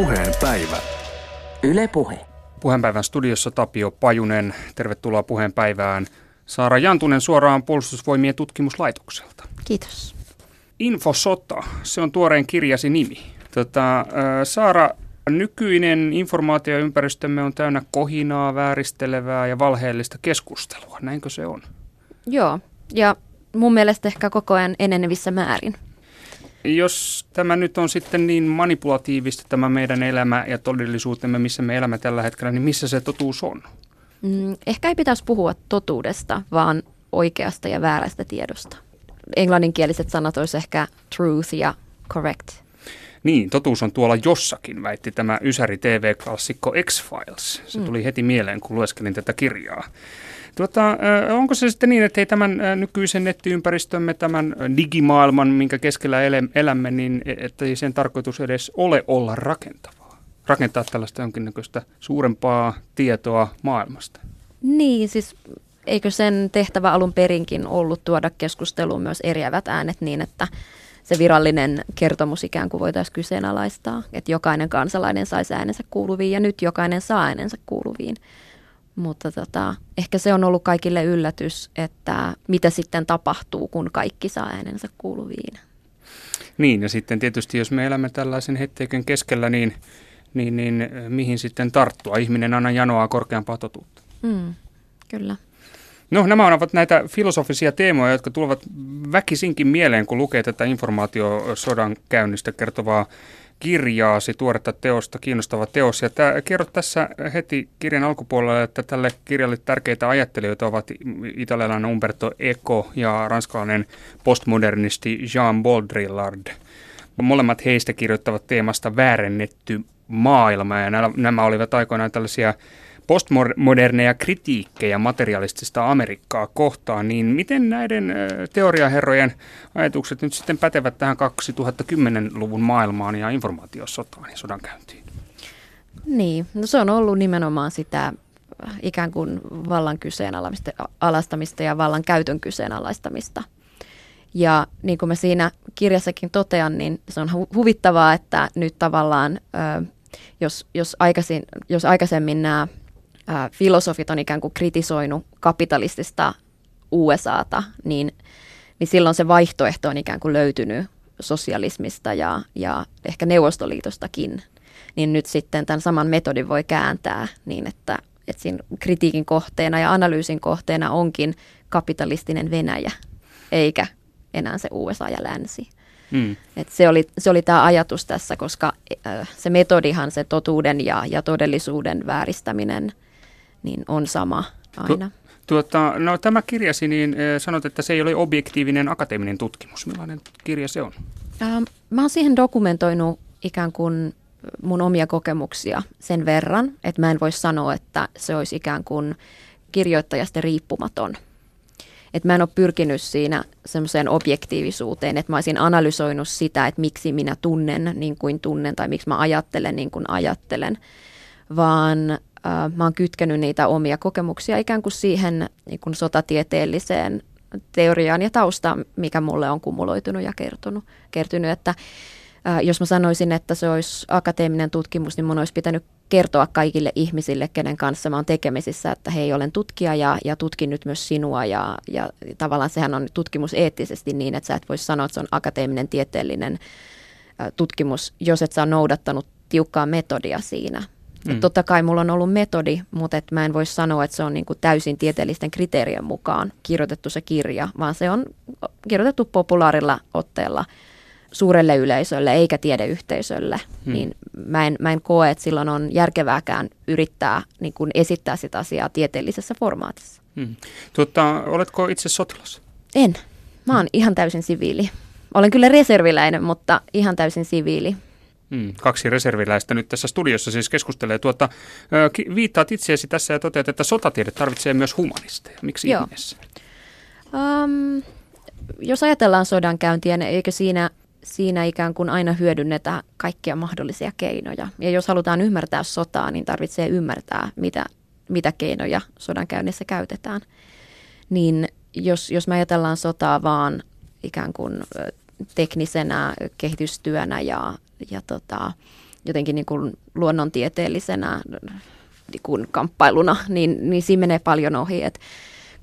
Puheenpäivä. Yle Puhe. Puheenpäivän studiossa Tapio Pajunen. Tervetuloa Puheenpäivään. Saara Jantunen suoraan Puolustusvoimien tutkimuslaitokselta. Kiitos. Infosota, se on tuoreen kirjasi nimi. Saara, nykyinen informaatioympäristömme on täynnä kohinaa, vääristelevää ja valheellista keskustelua. Näinkö se on? Joo, ja mun mielestä ehkä koko ajan enenevissä määrin. Jos tämä nyt on sitten niin manipulatiivista tämä meidän elämä ja todellisuutemme, missä me elämme tällä hetkellä, niin missä se totuus on? Ehkä ei pitäisi puhua totuudesta, vaan oikeasta ja väärästä tiedosta. Englanninkieliset sanat olisi ehkä truth ja correct. Niin, totuus on tuolla jossakin, väitti tämä Ysäri TV-klassikko X-Files. Se tuli heti mieleen, kun lueskelin tätä kirjaa. Onko se sitten niin, että ei tämän nykyisen nettiympäristömme, tämän digimaailman, minkä keskellä elämme, niin että ei sen tarkoitus edes ole olla rakentavaa? Rakentaa tällaista jonkinnäköistä suurempaa tietoa maailmasta? Niin, siis eikö sen tehtävä alun perinkin ollut tuoda keskusteluun myös eriävät äänet niin, että se virallinen kertomus ikään kuin voitaisiin kyseenalaistaa, että jokainen kansalainen saisi äänensä kuuluviin ja nyt jokainen saa äänensä kuuluviin. Mutta ehkä se on ollut kaikille yllätys, että mitä sitten tapahtuu, kun kaikki saa äänensä kuuluviin. Niin, ja sitten tietysti jos me elämme tällaisen hetteikön keskellä, niin mihin sitten tarttua? Ihminen aina janoaa korkeampaa totuutta. Kyllä. No, nämä ovat näitä filosofisia teemoja, jotka tulevat väkisinkin mieleen, kun lukee tätä informaatiosodan käynnistä kertovaa kirjaasi, tuoretta teosta, kiinnostava teos. Ja kerrot tässä heti kirjan alkupuolella, että tälle kirjalle tärkeitä ajattelijoita ovat italialainen Umberto Eco ja ranskalainen postmodernisti Jean Baudrillard. Molemmat heistä kirjoittavat teemasta väärennetty maailma, ja nämä olivat aikoinaan tällaisia postmoderneja kritiikkejä materialistista Amerikkaa kohtaan, niin miten näiden teoriaherrojen ajatukset nyt sitten pätevät tähän 2010-luvun maailmaan ja informaatiosotaan ja sodankäyntiin? Niin, no se on ollut nimenomaan sitä ikään kuin vallan kyseenalaistamista ja vallan käytön kyseenalaistamista. Ja niin kuin mä siinä kirjassakin totean, niin se on huvittavaa, että nyt tavallaan jos aikaisemmin nämä filosofit on ikään kuin kritisoinut kapitalistista USAta, niin silloin se vaihtoehto on ikään kuin löytynyt sosialismista ja ehkä Neuvostoliitostakin. Niin nyt sitten tämän saman metodin voi kääntää niin, että siinä kritiikin kohteena ja analyysin kohteena onkin kapitalistinen Venäjä, eikä enää se USA ja länsi. Se oli tämä ajatus tässä, koska se metodihan, se totuuden ja todellisuuden vääristäminen, niin on sama aina. No, tämä kirjasi, niin sanot, että se ei ole objektiivinen akateeminen tutkimus. Millainen kirja se on? Mä oon siihen dokumentoinut ikään kuin mun omia kokemuksia sen verran, että mä en voi sanoa, että se olisi ikään kuin kirjoittajasta riippumaton. Että mä en ole pyrkinyt siinä semmoiseen objektiivisuuteen, että mä olisin analysoinut sitä, että miksi minä tunnen niin kuin tunnen tai miksi mä ajattelen niin kuin ajattelen, vaan mä oon kytkenyt niitä omia kokemuksia ikään kuin siihen niin kuin sotatieteelliseen teoriaan ja taustaan, mikä mulle on kumuloitunut ja kertynyt, että jos mä sanoisin, että se olisi akateeminen tutkimus, niin mun olisi pitänyt kertoa kaikille ihmisille, kenen kanssa mä oon tekemisissä, että hei, olen tutkija ja tutkin nyt myös sinua. Ja tavallaan sehän on tutkimus eettisesti niin, että sä et voi sanoa, että se on akateeminen tieteellinen tutkimus, jos et sä ole noudattanut tiukkaa metodia siinä. Et totta kai mulla on ollut metodi, mutta et mä en voi sanoa, että se on niinku täysin tieteellisten kriteerien mukaan kirjoitettu se kirja, vaan se on kirjoitettu populaarilla otteella suurelle yleisölle eikä tiedeyhteisölle, niin mä en koe, että silloin on järkevääkään yrittää niin kun esittää sitä asiaa tieteellisessä formaatissa. Oletko itse sotilas? En. Mä oon ihan täysin siviili. Olen kyllä reserviläinen, mutta ihan täysin siviili. Kaksi reserviläistä nyt tässä studiossa siis keskustelee. Viittaat itseesi tässä ja toteat, että sotatiede tarvitsee myös humanisteja. Miksi ihmeessä? Jos ajatellaan sodankäyntiä, eikö siinä ikään kuin aina hyödynnetään kaikkia mahdollisia keinoja. Ja jos halutaan ymmärtää sotaa, niin tarvitsee ymmärtää, mitä keinoja sodankäynnissä käytetään. Niin jos me ajatellaan sotaa vaan ikään kuin teknisenä kehitystyönä ja jotenkin niin kuin luonnontieteellisenä niin kuin kamppailuna, niin siinä menee paljon ohi. Et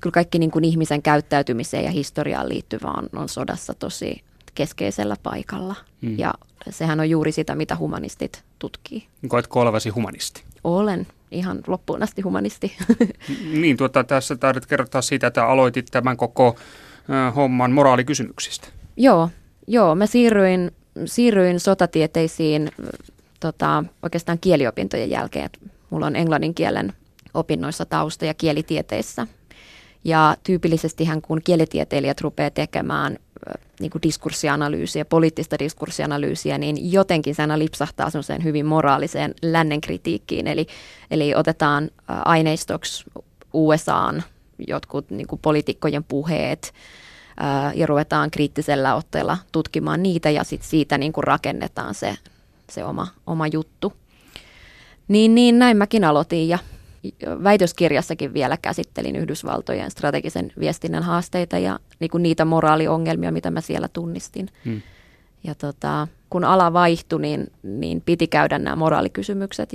kyllä kaikki niin kuin ihmisen käyttäytymiseen ja historiaan liittyvä on sodassa tosi keskeisellä paikalla. Hmm. Ja sehän on juuri sitä, mitä humanistit tutkii. Koetko olevasi humanisti? Olen. Ihan loppuun asti humanisti. Niin, tässä taidat kertoa siitä, että aloitit tämän koko homman moraalikysymyksistä. Joo, mä siirryin sotatieteisiin oikeastaan kieliopintojen jälkeen. Et mulla on englannin kielen opinnoissa tausta ja kielitieteissä. Ja tyypillisestihän kun kielitieteilijät rupeaa tekemään niin kuin diskurssianalyysiä, poliittista diskurssianalyysiä, niin jotenkin se aina lipsahtaa semmoiseen hyvin moraaliseen lännen kritiikkiin. Eli otetaan aineistoksi USA:n jotkut niin kuin poliitikkojen puheet ja ruvetaan kriittisellä otteella tutkimaan niitä ja sitten siitä niin kuin rakennetaan se oma juttu. Niin näin mäkin aloitin ja väitöskirjassakin vielä käsittelin Yhdysvaltojen strategisen viestinnän haasteita ja niin kuin niitä moraaliongelmia, mitä mä siellä tunnistin. Hmm. Ja kun ala vaihtui, niin piti käydä nämä moraalikysymykset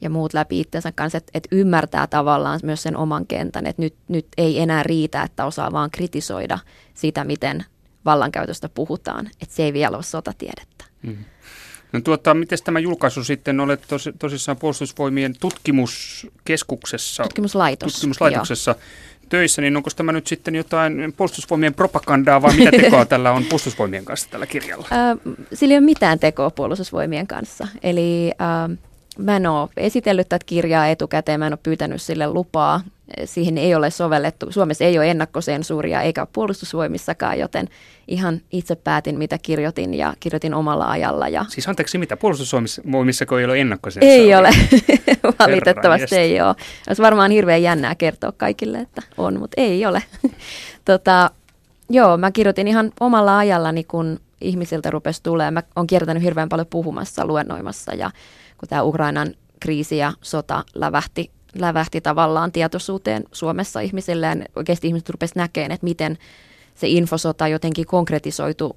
ja muut läpi itsensä kanssa, että ymmärtää tavallaan myös sen oman kentän, että nyt ei enää riitä, että osaa vaan kritisoida sitä, miten vallankäytöstä puhutaan, että se ei vielä ole sotatiedettä. Hmm. No miten tämä julkaisu sitten, olet tosissaan Puolustusvoimien tutkimuskeskuksessa, tutkimuslaitoksessa töissä, niin onko tämä nyt sitten jotain Puolustusvoimien propagandaa vai mitä tekoa tällä on Puolustusvoimien kanssa tällä kirjalla? Sillä ei ole mitään tekoa Puolustusvoimien kanssa, eli mä en ole esitellyt tätä kirjaa etukäteen, mä en ole pyytänyt sille lupaa, siihen ei ole sovellettu, Suomessa ei ole ennakkosensuuria eikä puolustusvoimissakaan, joten ihan itse päätin mitä kirjoitin ja kirjoitin omalla ajalla. Ja siis anteeksi mitä, puolustusvoimissako ei ole ennakkosensuuria? Ei ole, valitettavasti ei ole. Olisi varmaan hirveän jännää kertoa kaikille, että on, mutta ei ole. Joo, mä kirjoitin ihan omalla ajallani, kun ihmisiltä rupesi tulemaan. Mä oon kiertänyt hirveän paljon puhumassa, luennoimassa ja kun tämä Ukrainan kriisi ja sota lävähti tavallaan tietoisuuteen Suomessa ihmisille, ja oikeasti ihmiset rupesivat näkemään, että miten se infosota jotenkin konkretisoitu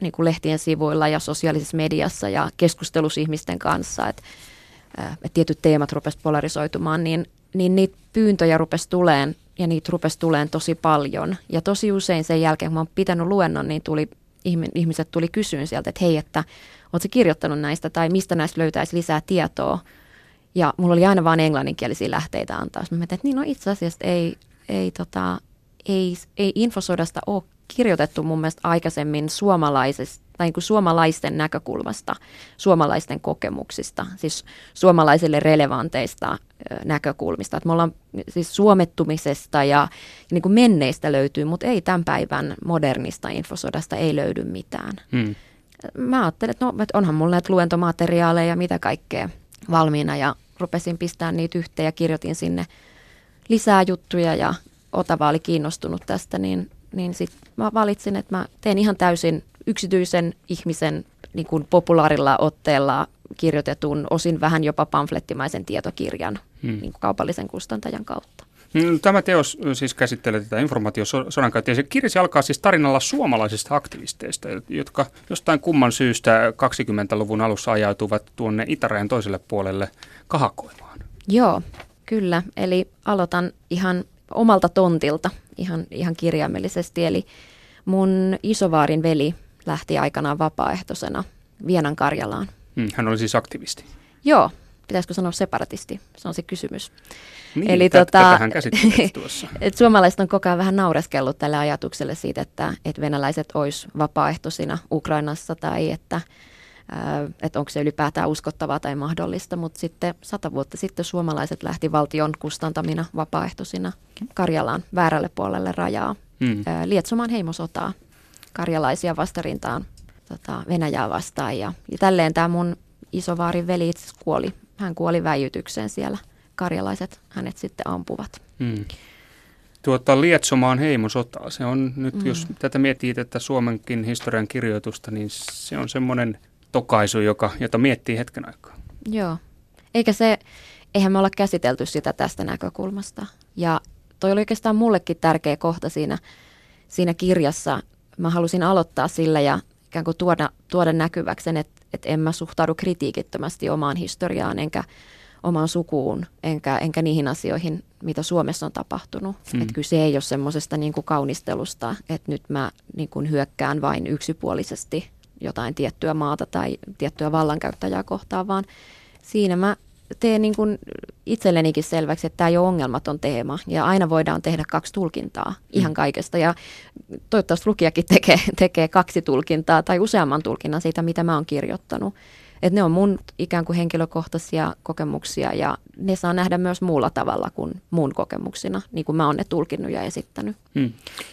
niin kuin lehtien sivuilla ja sosiaalisessa mediassa ja keskustelussa ihmisten kanssa, että tietyt teemat rupesivat polarisoitumaan, niin niitä pyyntöjä rupesi tulemaan, ja niitä rupesi tulemaan tosi paljon. Ja tosi usein sen jälkeen, kun mä oon pitänyt luennon, niin ihmiset tuli kysyyn sieltä, että hei, että oletko kirjoittanut näistä tai mistä näistä löytäisi lisää tietoa? Ja mulla oli aina vaan englanninkielisiä lähteitä antaa. Mä mietin, että itse asiassa ei infosodasta ole kirjoitettu mun mielestä aikaisemmin tai niin kuin suomalaisten näkökulmasta, suomalaisten kokemuksista, siis suomalaisille relevanteista näkökulmista. Että me ollaan siis suomettumisesta ja niin kuin menneistä löytyy, mutta ei tämän päivän modernista infosodasta ei löydy mitään. Hmm. Mä ajattelin, että onhan mulla näitä luentomateriaaleja ja mitä kaikkea valmiina ja rupesin pistämään niitä yhteen ja kirjoitin sinne lisää juttuja ja Otava oli kiinnostunut tästä, niin sitten mä valitsin, että mä teen ihan täysin yksityisen ihmisen niin kuin populaarilla otteella kirjoitetun, osin vähän jopa pamflettimaisen tietokirjan niin kuin kaupallisen kustantajan kautta. Tämä teos siis käsittelee tätä informaatiosodankäyntiä. Se kirja alkaa siis tarinalla suomalaisista aktivisteista, jotka jostain kumman syystä 20-luvun alussa ajautuvat tuonne itärajan toiselle puolelle kahakoimaan. Joo, kyllä. Eli aloitan ihan omalta tontilta ihan kirjaimellisesti. Eli mun isovaarin veli lähti aikanaan vapaaehtoisena Vienan-Karjalaan. Hän oli siis aktivisti. Joo. Pitäisikö sanoa separatisti? Se on se kysymys. Niin, eli tätähän käsittelet tuossa. Suomalaiset on koko ajan vähän naureskellut tälle ajatukselle siitä, että venäläiset olisi vapaaehtoisina Ukrainassa tai että onko se ylipäätään uskottavaa tai mahdollista, mutta sitten 100 vuotta sitten suomalaiset lähti valtion kustantamina vapaaehtoisina Karjalaan väärälle puolelle rajaa lietsomaan heimosotaa karjalaisia vastarintaan Venäjää vastaan ja tälleen tämä mun isovaarin veli itse kuoli. Hän kuoli väijytykseen siellä. Karjalaiset hänet sitten ampuvat. Lietsomaan heimosotaa. Se on nyt, jos tätä miettii tätä Suomenkin historian kirjoitusta, niin se on semmoinen tokaisu, jota miettii hetken aikaa. Joo. Eihän me olla käsitelty sitä tästä näkökulmasta. Ja toi oli oikeastaan mullekin tärkeä kohta siinä kirjassa. Mä halusin aloittaa sillä ja ikään kuin tuoda näkyväksi sen, että en mä suhtaudu kritiikittömästi omaan historiaan enkä omaan sukuun, enkä niihin asioihin, mitä Suomessa on tapahtunut. Että kyse ei ole semmoisesta niin kuin kaunistelusta, että nyt mä niin kuin hyökkään vain yksipuolisesti jotain tiettyä maata tai tiettyä vallankäyttäjää kohtaan, vaan siinä mä teen niin kuin itsellenikin selväksi, että tämä ei ole ongelmaton teema ja aina voidaan tehdä kaksi tulkintaa ihan kaikesta ja toivottavasti lukijakin tekee kaksi tulkintaa tai useamman tulkinnan siitä, mitä mä oon kirjoittanut. Et ne on mun ikään kuin henkilökohtaisia kokemuksia ja ne saa nähdä myös muulla tavalla kuin mun kokemuksina, niin kuin mä oon ne tulkinnut ja esittänyt.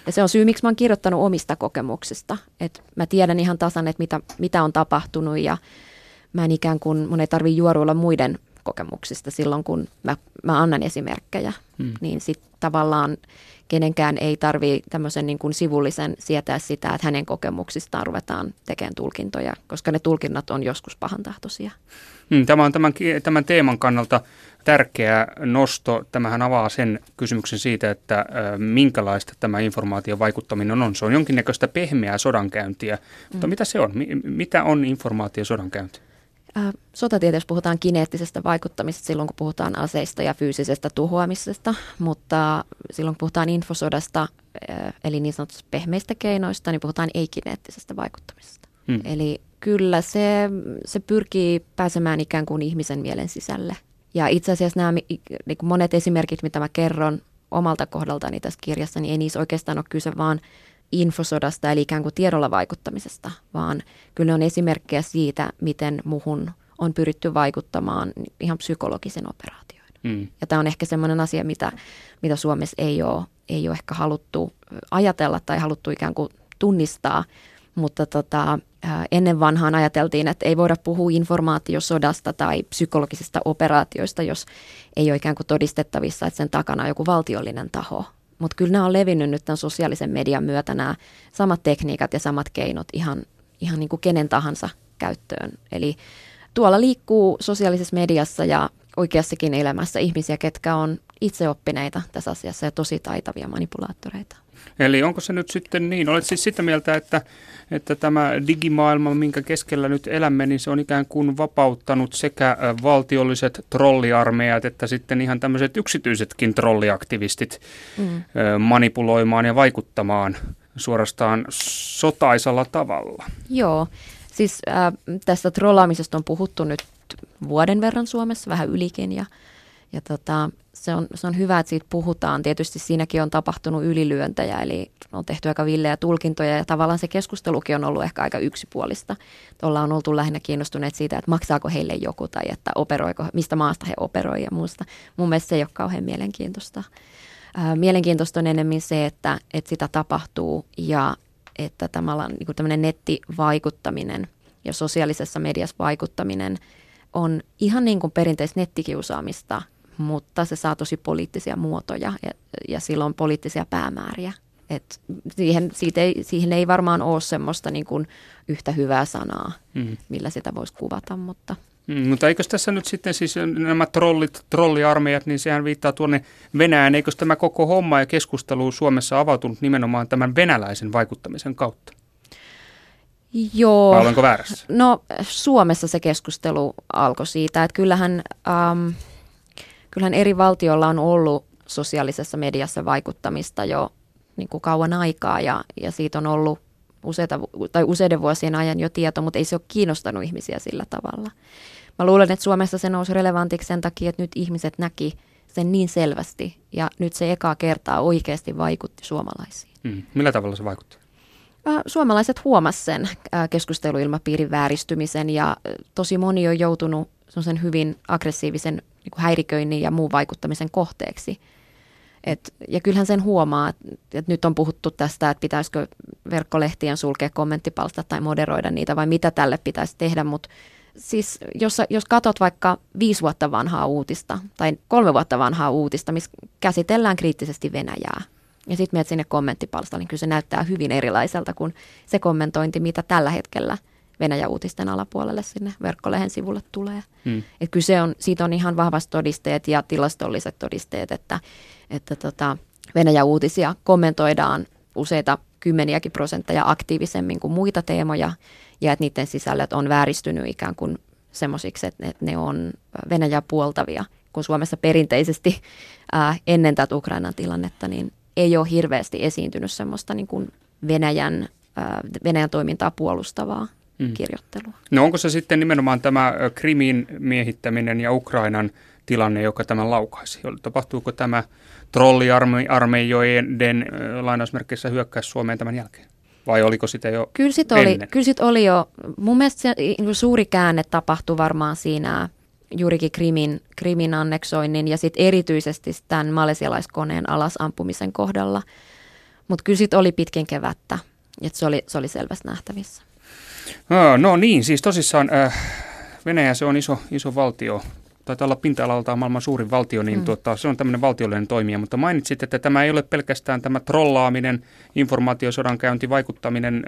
Ja se on syy, miksi mä oon kirjoittanut omista kokemuksista. Et mä tiedän ihan tasan, että mitä on tapahtunut ja mä en ikään kuin, mun ei tarvitse juoruilla muiden kokemuksista silloin, kun mä annan esimerkkejä. Niin sitten tavallaan kenenkään ei tarvitse tämmöisen niin kuin sivullisen sietää sitä, että hänen kokemuksistaan ruvetaan tekemään tulkintoja, koska ne tulkinnat on joskus pahantahtoisia. Tämä on tämän teeman kannalta tärkeä nosto. Tämähän avaa sen kysymyksen siitä, että minkälaista tämä informaation vaikuttaminen on. Se on jonkinnäköistä pehmeää sodankäyntiä, mutta mitä se on? Mitä on informaatio sodankäynti? Sotatieteessä puhutaan kineettisestä vaikuttamisesta silloin, kun puhutaan aseista ja fyysisestä tuhoamisesta, mutta silloin, kun puhutaan infosodasta, eli niin sanotusta pehmeistä keinoista, niin puhutaan ei-kineettisestä vaikuttamisesta. Eli kyllä se pyrkii pääsemään ikään kuin ihmisen mielen sisälle. Ja itse asiassa nämä niin kuin monet esimerkit, mitä mä kerron omalta kohdaltani tässä kirjassa, niin ei niissä oikeastaan ole kyse vaan infosodasta eli ikään kuin tiedolla vaikuttamisesta, vaan kyllä on esimerkkejä siitä, miten muhun on pyritty vaikuttamaan ihan psykologisen operaatioina. Ja tämä on ehkä sellainen asia, mitä Suomessa ei ole ehkä haluttu ajatella tai haluttu ikään kuin tunnistaa, mutta ennen vanhaan ajateltiin, että ei voida puhua informaatiosodasta tai psykologisista operaatioista, jos ei ole ikään kuin todistettavissa, että sen takana on joku valtiollinen taho. Mutta kyllä nämä on levinnyt nyt tämän sosiaalisen median myötä nämä samat tekniikat ja samat keinot ihan niin kuin kenen tahansa käyttöön. Eli tuolla liikkuu sosiaalisessa mediassa ja oikeassakin elämässä ihmisiä, ketkä on itseoppineita tässä asiassa ja tosi taitavia manipulaattoreita. Eli onko se nyt sitten niin? Olet siis sitä mieltä, että tämä digimaailma, minkä keskellä nyt elämme, niin se on ikään kuin vapauttanut sekä valtiolliset trolliarmeijat että sitten ihan tämmöiset yksityisetkin trolliaktivistit manipuloimaan ja vaikuttamaan suorastaan sotaisalla tavalla. Joo, siis tästä trollaamisesta on puhuttu nyt vuoden verran Suomessa, vähän ylikin ja se on hyvä, että siitä puhutaan. Tietysti siinäkin on tapahtunut ylilyöntejä, eli on tehty aika villejä tulkintoja ja tavallaan se keskustelukin on ollut ehkä aika yksipuolista. Ollaan oltu lähinnä kiinnostuneet siitä, että maksaako heille joku tai että operoiko, mistä maasta he operoi ja muusta. Mun mielestä se ei ole kauhean mielenkiintoista. Mielenkiintoista on enemmän se, että sitä tapahtuu ja että tämmöinen nettivaikuttaminen ja sosiaalisessa mediassa vaikuttaminen on ihan niin kuin perinteistä nettikiusaamista, mutta se saa tosi poliittisia muotoja ja sillä on poliittisia päämääriä. Et siihen ei varmaan ole semmoista niin kuin yhtä hyvää sanaa, millä sitä voisi kuvata. Mutta eikö tässä nyt sitten siis nämä trolliarmeijat, niin sehän viittaa tuonne Venäjään. Eikö tämä koko homma ja keskustelu Suomessa avautunut nimenomaan tämän venäläisen vaikuttamisen kautta? Joo. Vai olenko väärässä? No Suomessa se keskustelu alkoi siitä, että kyllähän eri valtioilla on ollut sosiaalisessa mediassa vaikuttamista jo niin kuin kauan aikaa ja siitä on ollut useiden vuosien ajan jo tieto, mutta ei se ole kiinnostanut ihmisiä sillä tavalla. Mä luulen, että Suomessa se nousi relevantiksi sen takia, että nyt ihmiset näki sen niin selvästi ja nyt se ekaa kertaa oikeasti vaikutti suomalaisiin. Millä tavalla se vaikutti? Suomalaiset huomasivat sen keskusteluilmapiirin vääristymisen ja tosi moni on joutunut semmoisen hyvin aggressiivisen niin kuin häiriköinnin ja muun vaikuttamisen kohteeksi. Ja kyllähän sen huomaa, että nyt on puhuttu tästä, että pitäisikö verkkolehtien sulkea kommenttipalstat tai moderoida niitä vai mitä tälle pitäisi tehdä. Mutta siis jos katsot vaikka 5 vuotta vanhaa uutista tai 3 vuotta vanhaa uutista, missä käsitellään kriittisesti Venäjää ja sitten menet sinne kommenttipalstalle, niin kyllä se näyttää hyvin erilaiselta kuin se kommentointi, mitä tällä hetkellä Venäjä-uutisten alapuolelle sinne verkkolehen sivulle tulee. Et kyse on, siitä on ihan vahvasti todisteet ja tilastolliset todisteet, että Venäjä-uutisia kommentoidaan useita kymmeniäkin prosentteja aktiivisemmin kuin muita teemoja, ja että niiden sisällöt on vääristynyt ikään kuin semmoisiksi, että ne on Venäjää puoltavia, kun Suomessa perinteisesti ennen tätä Ukrainan tilannetta niin ei ole hirveästi esiintynyt semmoista niin kuin Venäjän toimintaa puolustavaa kirjoittelua. No onko se sitten nimenomaan tämä Krimin miehittäminen ja Ukrainan tilanne, joka tämän laukaisi? Tapahtuuko tämä trolliarmeijoiden lainausmerkissä hyökkäys Suomeen tämän jälkeen? Vai oliko sitä jo ennen? Kyllä sit oli jo. Mun mielestä se suuri käänne tapahtui varmaan siinä juurikin Krimin anneksoinnin ja sitten erityisesti tämän malesialaiskoneen alasampumisen kohdalla. Mutta kyllä sit oli pitkin kevättä, että se oli selvästi nähtävissä. No niin, siis tosissaan Venäjä se on iso valtio. Taitaa olla pinta-alaltaan maailman suurin valtio, niin se on tämmöinen valtiollinen toimija, mutta mainitsit, että tämä ei ole pelkästään tämä trollaaminen, informaatiosodan käynti, vaikuttaminen,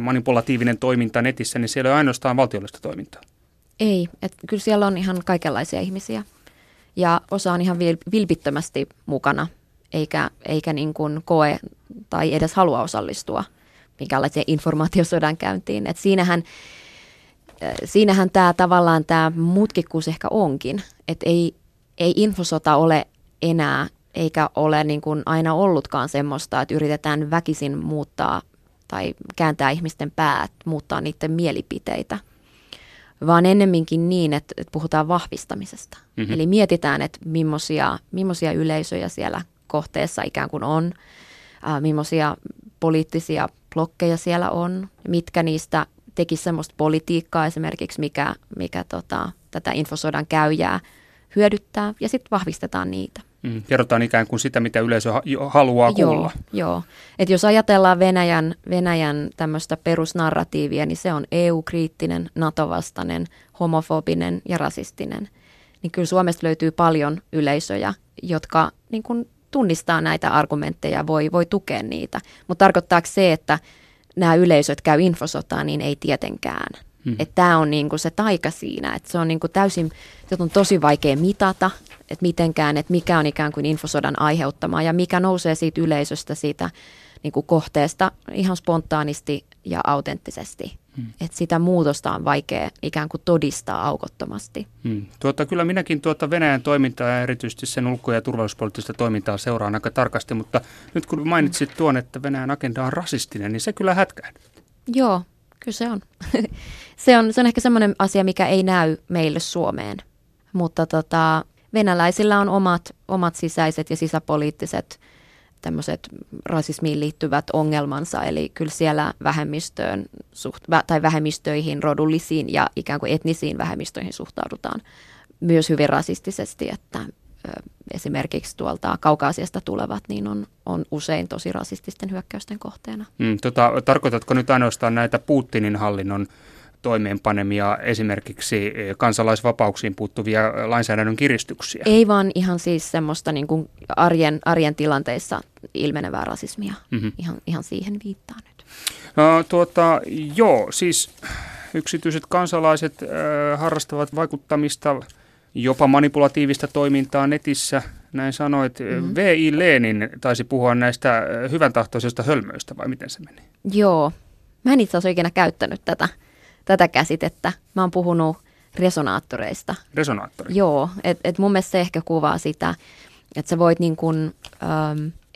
manipulatiivinen toiminta netissä, niin siellä ei ole ainoastaan valtiollista toimintaa. Ei, että kyllä siellä on ihan kaikenlaisia ihmisiä ja osa on ihan vilpittömästi mukana, eikä niin kuin koe tai edes halua osallistua minkäänlaiseen informaatiosodan käyntiin, että siinähän tämä tavallaan tämä mutkikkuus ehkä onkin, että ei infosota ole enää eikä ole niin kuin aina ollutkaan semmoista, että yritetään väkisin muuttaa tai kääntää ihmisten päät, muuttaa niiden mielipiteitä, vaan ennemminkin niin, että puhutaan vahvistamisesta. Mm-hmm. Eli mietitään, että millaisia yleisöjä siellä kohteessa ikään kuin on, millaisia poliittisia blokkeja siellä on, mitkä niistä teki semmoista politiikkaa esimerkiksi, mikä tätä infosodan käyjää hyödyttää, ja sitten vahvistetaan niitä. Kerrotaan ikään kuin sitä, mitä yleisö haluaa kuulla. Joo. Et jos ajatellaan Venäjän tämmöistä perusnarratiivia, niin se on EU-kriittinen, NATO-vastainen, homofobinen ja rasistinen. Niin kyllä Suomesta löytyy paljon yleisöjä, jotka niin kun tunnistaa näitä argumentteja, voi tukea niitä. Mutta tarkoittaako se, että nämä yleisöt käy infosotaan, niin ei tietenkään. Että tämä on niinku se taika siinä, että se on niinku täysin, se on tosi vaikea mitata, että mitenkään, että mikä on ikään kuin infosodan aiheuttamaa ja mikä nousee siitä yleisöstä, siitä niinku kohteesta ihan spontaanisti ja autenttisesti. Että sitä muutosta on vaikea ikään kuin todistaa aukottomasti. Kyllä minäkin Venäjän toimintaa ja erityisesti sen ulko- ja turvallisuuspoliittista toimintaa seuraan aika tarkasti, mutta nyt kun mainitsit tuon, että Venäjän agenda on rasistinen, niin se kyllä hätkähti. Joo, kyllä se on. se on ehkä semmoinen asia, mikä ei näy meille Suomeen, mutta venäläisillä on omat sisäiset ja sisäpoliittiset tämmöiset rasismiin liittyvät ongelmansa, eli kyllä siellä vähemmistöihin, rodullisiin ja ikään kuin etnisiin vähemmistöihin suhtaudutaan myös hyvin rasistisesti, että esimerkiksi tuolta Kaukaasiasta tulevat niin on usein tosi rasististen hyökkäysten kohteena. Tarkoitatko nyt ainoastaan näitä Putinin hallinnon toimeenpanemia, esimerkiksi kansalaisvapauksiin puuttuvia lainsäädännön kiristyksiä? Ei vaan ihan siis semmoista niin kuin arjen tilanteissa ilmenevää rasismia. Ihan siihen viittaa nyt. Siis yksityiset kansalaiset harrastavat vaikuttamista, jopa manipulatiivista toimintaa netissä, näin sanoit. V.I. Lenin taisi puhua näistä hyväntahtoisista hölmöistä, vai miten se meni? Joo. Mä en itse asiassa ikinä käyttänyt tätä käsitettä. Mä oon puhunut resonaattoreista. Resonaattori. Joo, että mun mielestä se ehkä kuvaa sitä, että sä voit niin kuin,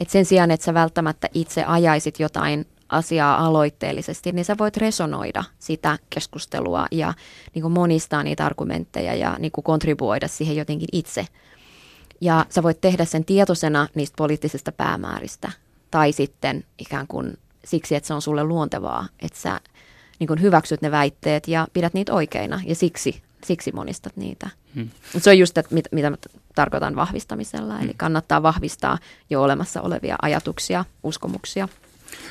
että sen sijaan, että sä välttämättä itse ajaisit jotain asiaa aloitteellisesti, niin sä voit resonoida sitä keskustelua ja niin kuin monistaa niitä argumentteja ja niin kuin kontribuoida siihen jotenkin itse. Ja sä voit tehdä sen tietoisena niistä poliittisista päämääristä tai sitten ikään kuin siksi, että se on sulle luontevaa, että sä niin kun hyväksyt ne väitteet ja pidät niitä oikeina ja siksi monistat niitä. Se on just, että mitä mä tarkoitan vahvistamisella. Eli kannattaa vahvistaa jo olemassa olevia ajatuksia, uskomuksia,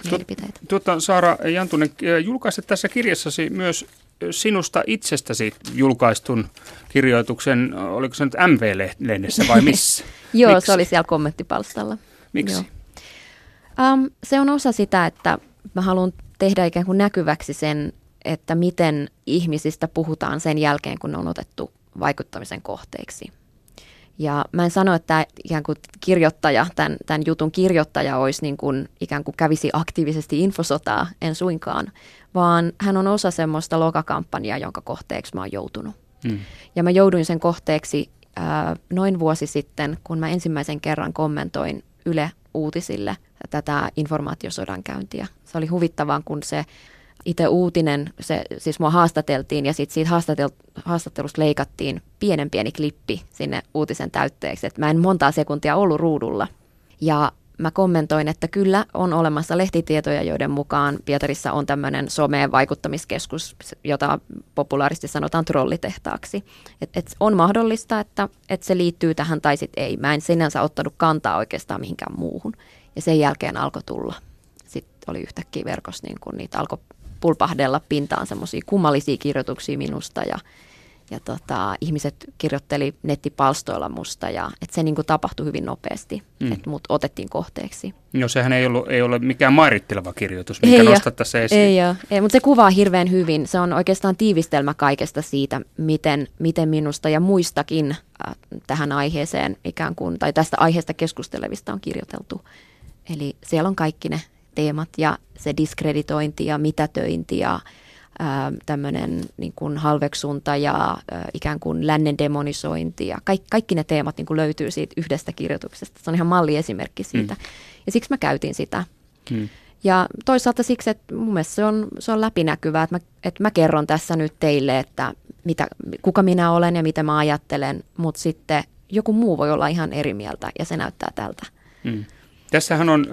mielipiteitä. Saara Jantunen, julkaisit tässä kirjassasi myös sinusta itsestäsi julkaistun kirjoituksen, oliko se nyt MV-lehdessä vai missä? Joo, miksi? Se oli siellä kommenttipalstalla. Miksi? Se on osa sitä, että mä haluan tehdä ikään kuin näkyväksi sen, että miten ihmisistä puhutaan sen jälkeen, kun ne on otettu vaikuttamisen kohteeksi. Ja mä en sano, että ikään kuin kirjoittaja, tämän jutun kirjoittaja olisi niin kuin, ikään kuin kävisi aktiivisesti infosotaa, en suinkaan, vaan hän on osa semmoista lokakampanjaa, jonka kohteeksi mä oon joutunut. Mm. Ja mä jouduin sen kohteeksi noin vuosi sitten, kun mä ensimmäisen kerran kommentoin Yle Uutisille tätä informaatiosodankäyntiä. Se oli huvittavaa, kun se itse uutinen, siis mua haastateltiin ja sitten siitä haastattelusta leikattiin pieni klippi sinne uutisen täytteeksi. Et mä en montaa sekuntia ollut ruudulla. Ja mä kommentoin, että kyllä on olemassa lehtitietoja, joiden mukaan Pietarissa on tämmöinen someen vaikuttamiskeskus, jota populaaristi sanotaan trollitehtaaksi. Et on mahdollista, että se liittyy tähän tai sitten ei. Mä en sinänsä ottanut kantaa oikeastaan mihinkään muuhun. Ja sen jälkeen alkoi tulla. Sitten oli yhtäkkiä verkossa, niin kun niitä alkoi pulpahdella pintaan semmoisia kummallisia kirjoituksia minusta ja ihmiset kirjoitteli nettipalstoilla musta ja että se niin kuin tapahtui hyvin nopeasti, että mut otettiin kohteeksi. No sehän ei ole mikään mairitteleva kirjoitus, mikä nostat tässä esiin. Ei, mutta se kuvaa hirveän hyvin. Se on oikeastaan tiivistelmä kaikesta siitä, miten minusta ja muistakin tähän aiheeseen ikään kuin, tai tästä aiheesta keskustelevista on kirjoiteltu. Eli siellä on kaikki ne teemat ja se diskreditointi ja mitätöinti ja tämmöinen niin kuin halveksunta ja ikään kuin lännen demonisointi ja kaikki ne teemat niin kuin löytyy siitä yhdestä kirjoituksesta. Se on ihan malliesimerkki siitä. Ja siksi mä käytin sitä. Ja toisaalta siksi, että mun mielestä se on läpinäkyvää, että mä kerron tässä nyt teille, että kuka minä olen ja mitä mä ajattelen, mutta sitten joku muu voi olla ihan eri mieltä ja se näyttää tältä. Tässähän on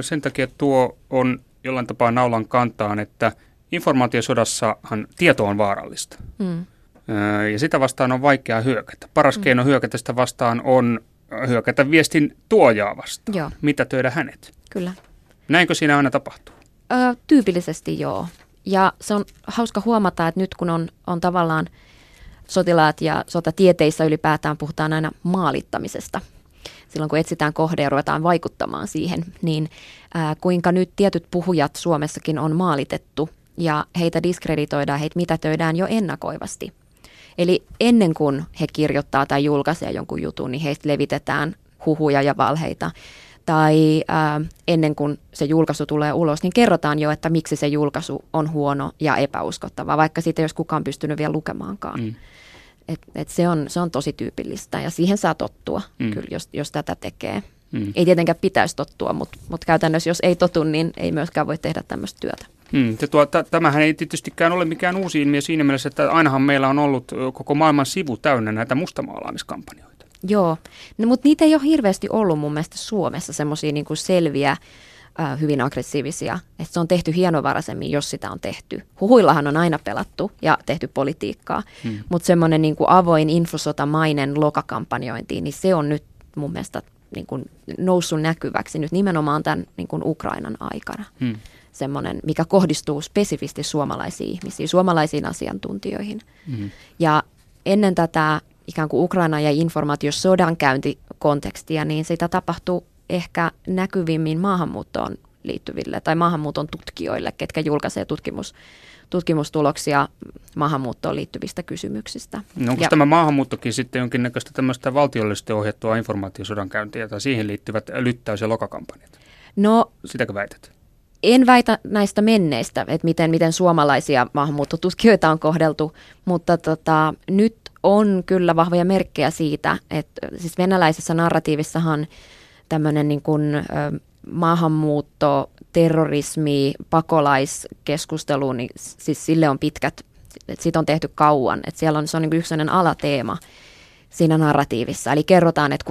sen takia, että tuo on jollain tapaa naulan kantaan, että informaatiosodassahan tieto on vaarallista ja sitä vastaan on vaikea hyökätä. Paras keino hyökätä sitä vastaan on hyökätä viestin tuojaa vastaan. Joo. Mitätöidä hänet. Kyllä. Näinkö siinä aina tapahtuu? Tyypillisesti joo. Ja se on hauska huomata, että nyt kun on tavallaan sotilaat ja sotatieteissä ylipäätään puhutaan aina maalittamisesta. Silloin kun etsitään kohde ja ruvetaan vaikuttamaan siihen, niin kuinka nyt tietyt puhujat Suomessakin on maalitettu ja heitä diskreditoidaan, heitä mitätöidään jo ennakoivasti. Eli ennen kuin he kirjoittaa tai julkaisee jonkun jutun, niin heistä levitetään huhuja ja valheita. Tai ennen kuin se julkaisu tulee ulos, niin kerrotaan jo, että miksi se julkaisu on huono ja epäuskottava, vaikka siitä ei olisi kukaan pystynyt vielä lukemaankaan. Et se on tosi tyypillistä ja siihen saa tottua, kyllä, jos tätä tekee. Ei tietenkään pitäisi tottua, mutta käytännössä jos ei totu, niin ei myöskään voi tehdä tämmöistä työtä. Tämähän ei tietystikään ole mikään uusi ilmiö siinä mielessä, että ainahan meillä on ollut koko maailman sivu täynnä näitä mustamaalaamiskampanjoita. Joo, no, mutta niitä ei ole hirveästi ollut mun mielestä Suomessa semmoisia niin kuin selviä, hyvin aggressiivisia. Että se on tehty hienovaraisemmin, jos sitä on tehty. Huhuillahan on aina pelattu ja tehty politiikkaa, mutta semmoinen niin kuin avoin infosotamainen lokakampanjointi, niin se on nyt mun mielestä niin kuin noussut näkyväksi nyt nimenomaan tämän niin kuin Ukrainan aikana. Semmoinen, mikä kohdistuu spesifisti suomalaisiin ihmisiin, suomalaisiin asiantuntijoihin. Ja ennen tätä ikään kuin Ukraina ja informaatiosodankäyntikontekstia, niin sitä tapahtuu ehkä näkyvimmin maahanmuuttoon liittyville tai maahanmuuton tutkijoille, ketkä julkaisee tutkimustuloksia maahanmuuttoon liittyvistä kysymyksistä. No onko tämä maahanmuuttokin sitten jonkinnäköistä tämmöistä valtiollisesti ohjattua informaatiosodankäyntiä tai siihen liittyvät lyttäys- ja lokakampanjat? No, sitäkö väität? En väitä näistä menneistä, että miten suomalaisia maahanmuuttotutkijoita on kohdeltu, mutta nyt on kyllä vahvoja merkkejä siitä, että siis venäläisessä narratiivissahan tämmöinen niin kuin maahanmuutto, terrorismi, pakolaiskeskustelu, niin siis sille on pitkät, että siitä on tehty kauan. Että siellä on, se on niin kuin yksi sellainen alateema siinä narratiivissa. Eli kerrotaan, että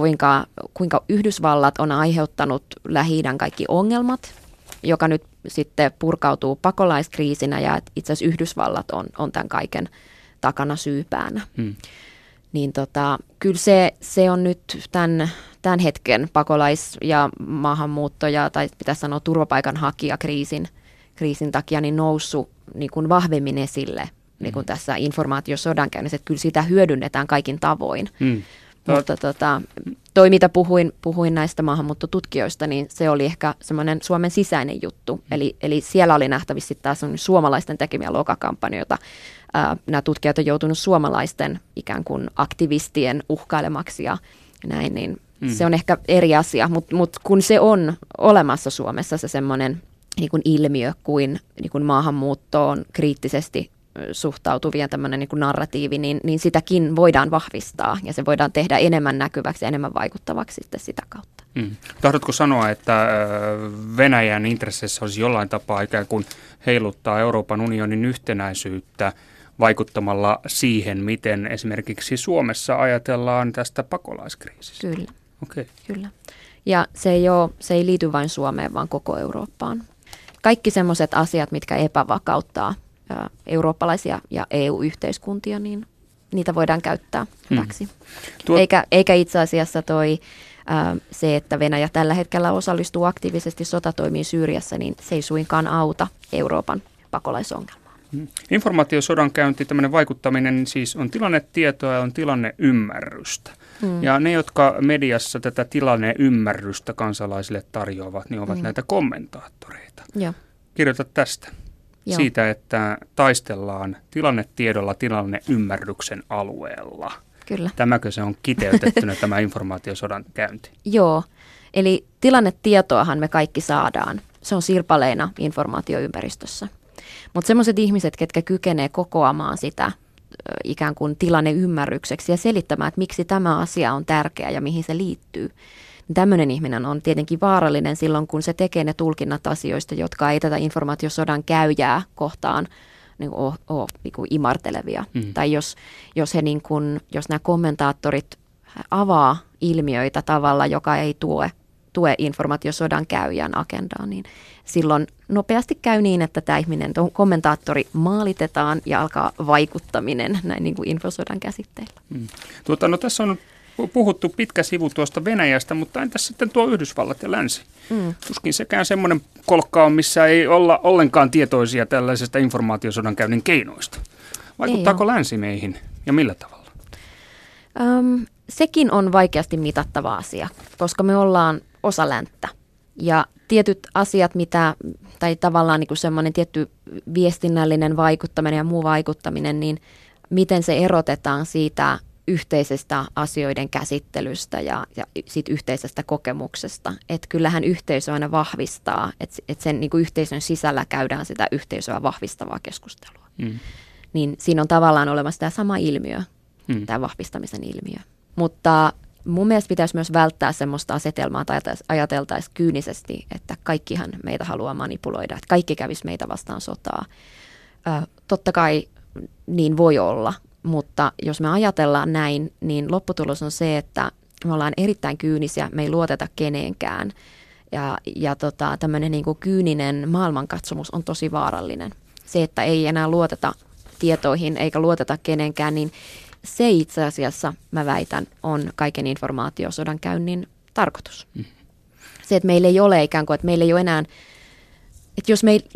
kuinka Yhdysvallat on aiheuttanut Lähi-idän kaikki ongelmat, joka nyt sitten purkautuu pakolaiskriisinä ja itse asiassa Yhdysvallat on tämän kaiken takana syypäänä. Niin kyllä se on nyt tämän hetken pakolais- ja maahanmuuttoja, tai pitäisi sanoa turvapaikanhakijakriisin takia, niin noussut niin kuin vahvemmin esille niin kuin tässä informaatiosodankäynnissä, että kyllä sitä hyödynnetään kaikin tavoin. Mutta toi, mitä puhuin näistä maahanmuuttotutkijoista, niin se oli ehkä semmoinen Suomen sisäinen juttu. Eli siellä oli nähtävissä taas suomalaisten tekemiä lokakampanjoita nämä tutkijat on joutunut suomalaisten ikään kuin aktivistien uhkailemaksi ja näin, niin se on ehkä eri asia, mutta kun se on olemassa Suomessa se semmoinen niin kuin ilmiö kuin, maahanmuuttoon kriittisesti suhtautuvien tämmöinen niin kuin narratiivi, niin sitäkin voidaan vahvistaa ja se voidaan tehdä enemmän näkyväksi ja enemmän vaikuttavaksi sitten sitä kautta. Tahdotko sanoa, että Venäjän intresseissä olisi jollain tapaa ikään kuin heiluttaa Euroopan unionin yhtenäisyyttä vaikuttamalla siihen, miten esimerkiksi Suomessa ajatellaan tästä pakolaiskriisistä? Kyllä. Okay. Kyllä. Ja se ei liity vain Suomeen, vaan koko Eurooppaan. Kaikki semmoiset asiat, mitkä epävakauttaa eurooppalaisia ja EU-yhteiskuntia, niin niitä voidaan käyttää hyväksi. Eikä itse asiassa se, että Venäjä tällä hetkellä osallistuu aktiivisesti sotatoimiin Syyriassa, niin se ei suinkaan auta Euroopan pakolaisongelmaa. Informaatiosodan käynti, tämmöinen vaikuttaminen siis on tilannetietoa ja on tilanneymmärrystä. Ja ne, jotka mediassa tätä tilanneymmärrystä kansalaisille tarjoavat, niin ovat näitä kommentaattoreita. Joo. Kirjoita tästä. Joo. Siitä, että taistellaan tilannetiedolla tilanneymmärryksen alueella. Kyllä. Tämäkö se on kiteytettynä tämä informaatiosodan käynti? Joo, eli tilannetietoahan me kaikki saadaan. Se on sirpaleina informaatioympäristössä. Mutta semmoiset ihmiset, ketkä kykenevät kokoamaan sitä ikään kuin tilanneymmärrykseksi ja selittämään, että miksi tämä asia on tärkeä ja mihin se liittyy. Tämmöinen ihminen on tietenkin vaarallinen silloin, kun se tekee ne tulkinnat asioista, jotka ei tätä informaatiosodan käyjää kohtaan niin kuin ole niin kuin imartelevia. Tai jos nämä kommentaattorit avaa ilmiöitä tavalla, joka ei tue informaatiosodan käyjän agendaa, niin silloin nopeasti käy niin, että tämä ihminen, kommentaattori maalitetaan ja alkaa vaikuttaminen näin niin kuin infosodan käsitteillä. Tässä on puhuttu pitkä sivu tuosta Venäjästä, mutta entäs sitten tuo Yhdysvallat ja länsi? Tuskin sekään semmoinen kolkka on, missä ei olla ollenkaan tietoisia tällaisesta informaatiosodankäynnin keinoista. Vaikuttaako länsi meihin ja millä tavalla? Sekin on vaikeasti mitattava asia, koska me ollaan osa länttä. Ja tietyt asiat, tai tavallaan niin kuin semmoinen tietty viestinnällinen vaikuttaminen ja muu vaikuttaminen, niin miten se erotetaan siitä yhteisestä asioiden käsittelystä ja siitä yhteisestä kokemuksesta. Et kyllähän yhteisö aina vahvistaa, että sen niin kuin yhteisön sisällä käydään sitä yhteisöä vahvistavaa keskustelua. Niin siinä on tavallaan olemassa tämä sama ilmiö, tämä vahvistamisen ilmiö. Mutta mun mielestä pitäisi myös välttää semmoista asetelmaa, tai ajateltaisiin kyynisesti, että kaikkihan meitä haluaa manipuloida, että kaikki kävisi meitä vastaan sotaa. Totta kai niin voi olla, mutta jos me ajatellaan näin, niin lopputulos on se, että me ollaan erittäin kyynisiä, me ei luoteta keneenkään. Ja tämmöinen niin kuin kyyninen maailmankatsomus on tosi vaarallinen. Se, että ei enää luoteta tietoihin eikä luoteta keneenkään, niin se itse asiassa, mä väitän, on kaiken informaatiosodan käynnin tarkoitus. Se, että meillä ei ole ikään kuin, että meillä ei ole enää, että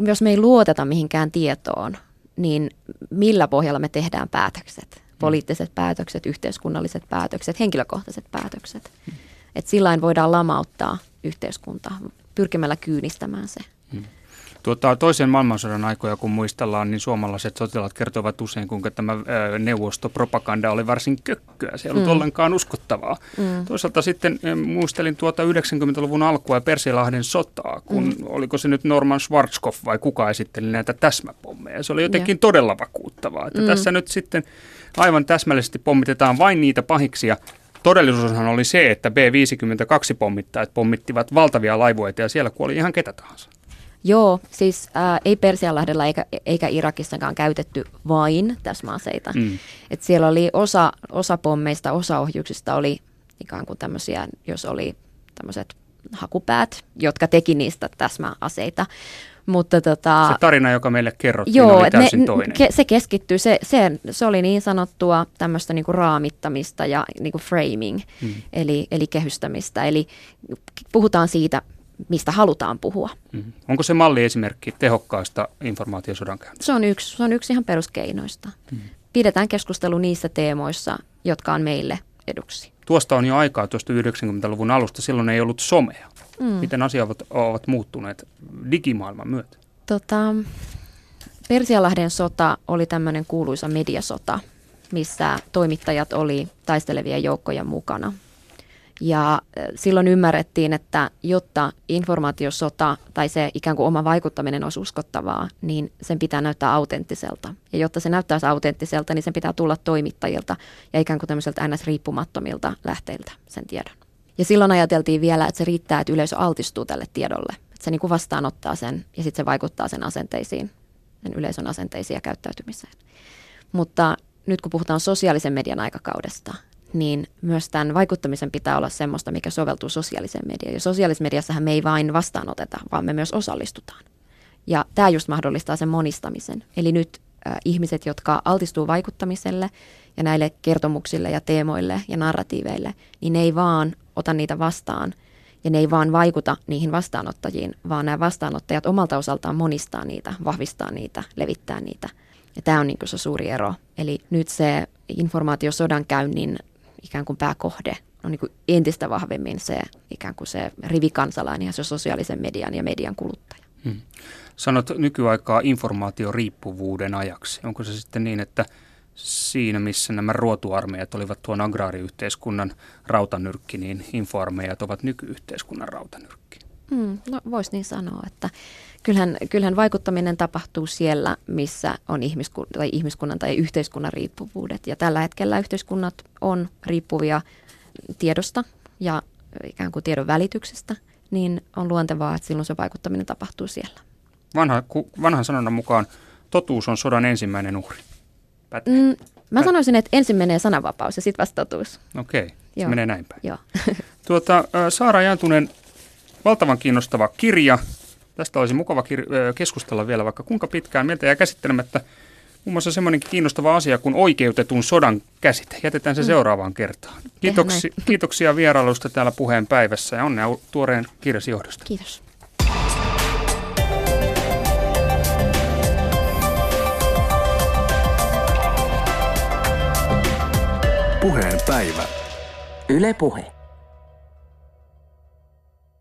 jos me ei luoteta mihinkään tietoon, niin millä pohjalla me tehdään päätökset? Poliittiset päätökset, yhteiskunnalliset päätökset, henkilökohtaiset päätökset. Että sillain voidaan lamauttaa yhteiskuntaa pyrkimällä kyynistämään se. Toisen maailmansodan aikoja, kun muistellaan, niin suomalaiset sotilaat kertovat usein, kuinka tämä neuvostopropaganda oli varsin kökköä. Se ei ollut ollenkaan uskottavaa. Toisaalta sitten muistelin 90-luvun alkua ja Persianlahden sotaa, kun oliko se nyt Norman Schwarzkopf vai kuka esitteli näitä täsmäpommeja. Se oli jotenkin todella vakuuttavaa. Että tässä nyt sitten aivan täsmällisesti pommitetaan vain niitä pahiksia. Todellisuushan oli se, että B-52-pommittajat pommittivat valtavia laivoita ja siellä kuoli ihan ketä tahansa. Joo, siis ei Persianlahdella eikä Irakissakaan käytetty vain täsmäaseita. Et siellä oli osa pommeista, osa ohjuksista oli ikään kuin tämmöisiä, jos oli tämmöiset hakupäät, jotka teki niistä täsmäaseita. Mutta se tarina, joka meille kerrottiin, oli täysin toinen. Se keskittyy, se oli niin sanottua tämmöistä niinku raamittamista ja niinku framing, eli kehystämistä. Eli puhutaan siitä, mistä halutaan puhua. Onko se malli esimerkki tehokkaasta informaatiosodankäynnistä? Se on yksi ihan peruskeinoista. Pidetään keskustelu niissä teemoissa, jotka on meille eduksi. Tuosta on jo aikaa, tuosta 90-luvun alusta. Silloin ei ollut somea. Miten asiat ovat muuttuneet digimaailman myötä? Persianlahden sota oli tämmöinen kuuluisa mediasota, missä toimittajat oli taistelevia joukkoja mukana. Ja silloin ymmärrettiin, että jotta informaatiosota tai se ikään kuin oma vaikuttaminen olisi uskottavaa, niin sen pitää näyttää autenttiselta. Ja jotta se näyttäisi autenttiselta, niin sen pitää tulla toimittajilta ja ikään kuin tämmöiseltä NS-riippumattomilta lähteiltä sen tiedon. Ja silloin ajateltiin vielä, että se riittää, että yleisö altistuu tälle tiedolle. Että se niin kuin vastaanottaa sen ja sitten se vaikuttaa sen asenteisiin, sen yleisön asenteisiin ja käyttäytymiseen. Mutta nyt kun puhutaan sosiaalisen median aikakaudesta, niin myös tämän vaikuttamisen pitää olla semmoista, mikä soveltuu sosiaaliseen mediaan. Ja sosiaalisessa mediassahan me ei vain vastaanoteta, vaan me myös osallistutaan. Ja tämä just mahdollistaa sen monistamisen. Eli nyt ihmiset, jotka altistuu vaikuttamiselle ja näille kertomuksille ja teemoille ja narratiiveille, niin ne ei vaan ota niitä vastaan ja ne ei vaan vaikuta niihin vastaanottajiin, vaan nämä vastaanottajat omalta osaltaan monistaa niitä, vahvistaa niitä, levittää niitä. Ja tämä on niin kuin se suuri ero. Eli nyt se informaatiosodan käynnin ikään kuin pääkohde on niin kuin entistä vahvemmin se ikään kuin se rivikansalainen ja se sosiaalisen median ja median kuluttaja. Sanot nykyaikaa informaatioriippuvuuden ajaksi. Onko se sitten niin, että siinä missä nämä ruotuarmeijat olivat tuon agraariyhteiskunnan rautanyrkki, niin infoarmeijat ovat nykyyhteiskunnan rautanyrkki? No voisi niin sanoa, että kyllähän vaikuttaminen tapahtuu siellä, missä on ihmiskunnan tai yhteiskunnan riippuvuudet. Ja tällä hetkellä yhteiskunnat on riippuvia tiedosta ja ikään kuin tiedon välityksestä, niin on luontevaa, että silloin se vaikuttaminen tapahtuu siellä. Vanhan sanonnan mukaan totuus on sodan ensimmäinen uhri. Mä sanoisin, että ensin menee sananvapaus ja sitten vasta totuus. Okei, se menee näin päin. Joo. Saara Jantunen, valtavan kiinnostava kirja. Tästä olisi mukava keskustella vielä vaikka kuinka pitkään. Mieltä jää käsittelemättä muun muassa semmoinenkin kiinnostava asia kuin oikeutetun sodan käsite. Jätetään se seuraavaan kertaan. Kiitoksia vierailusta täällä Puheenpäivässä ja onnea tuoreen kirjasi johdosta. Kiitos. Puheenpäivä. Yle Puhe.